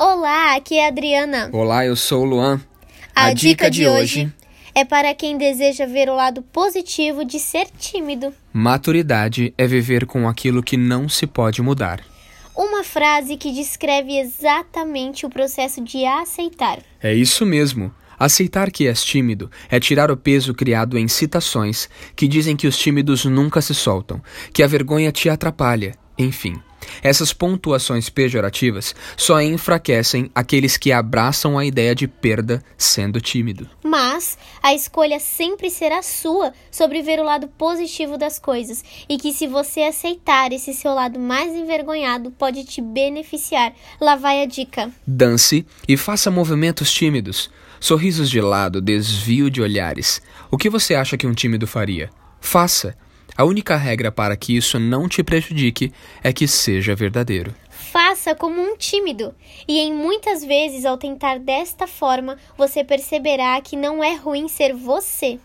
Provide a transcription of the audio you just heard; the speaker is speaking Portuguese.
Olá, aqui é a Adriana. Olá, eu sou o Luan. A dica de hoje é para quem deseja ver o lado positivo de ser tímido. Maturidade é viver com aquilo que não se pode mudar. Uma frase que descreve exatamente o processo de aceitar. É isso mesmo. Aceitar que és tímido é tirar o peso criado em citações que dizem que os tímidos nunca se soltam, que a vergonha te atrapalha, enfim. Essas pontuações pejorativas só enfraquecem aqueles que abraçam a ideia de perda sendo tímido. Mas a escolha sempre será sua sobre ver o lado positivo das coisas e que se você aceitar esse seu lado mais envergonhado pode te beneficiar. Lá vai a dica. Dance e faça movimentos tímidos. Sorrisos de lado, desvio de olhares. O que você acha que um tímido faria? Faça. A única regra para que isso não te prejudique é que seja verdadeiro. Faça como um tímido. E em muitas vezes, ao tentar desta forma, você perceberá que não é ruim ser você.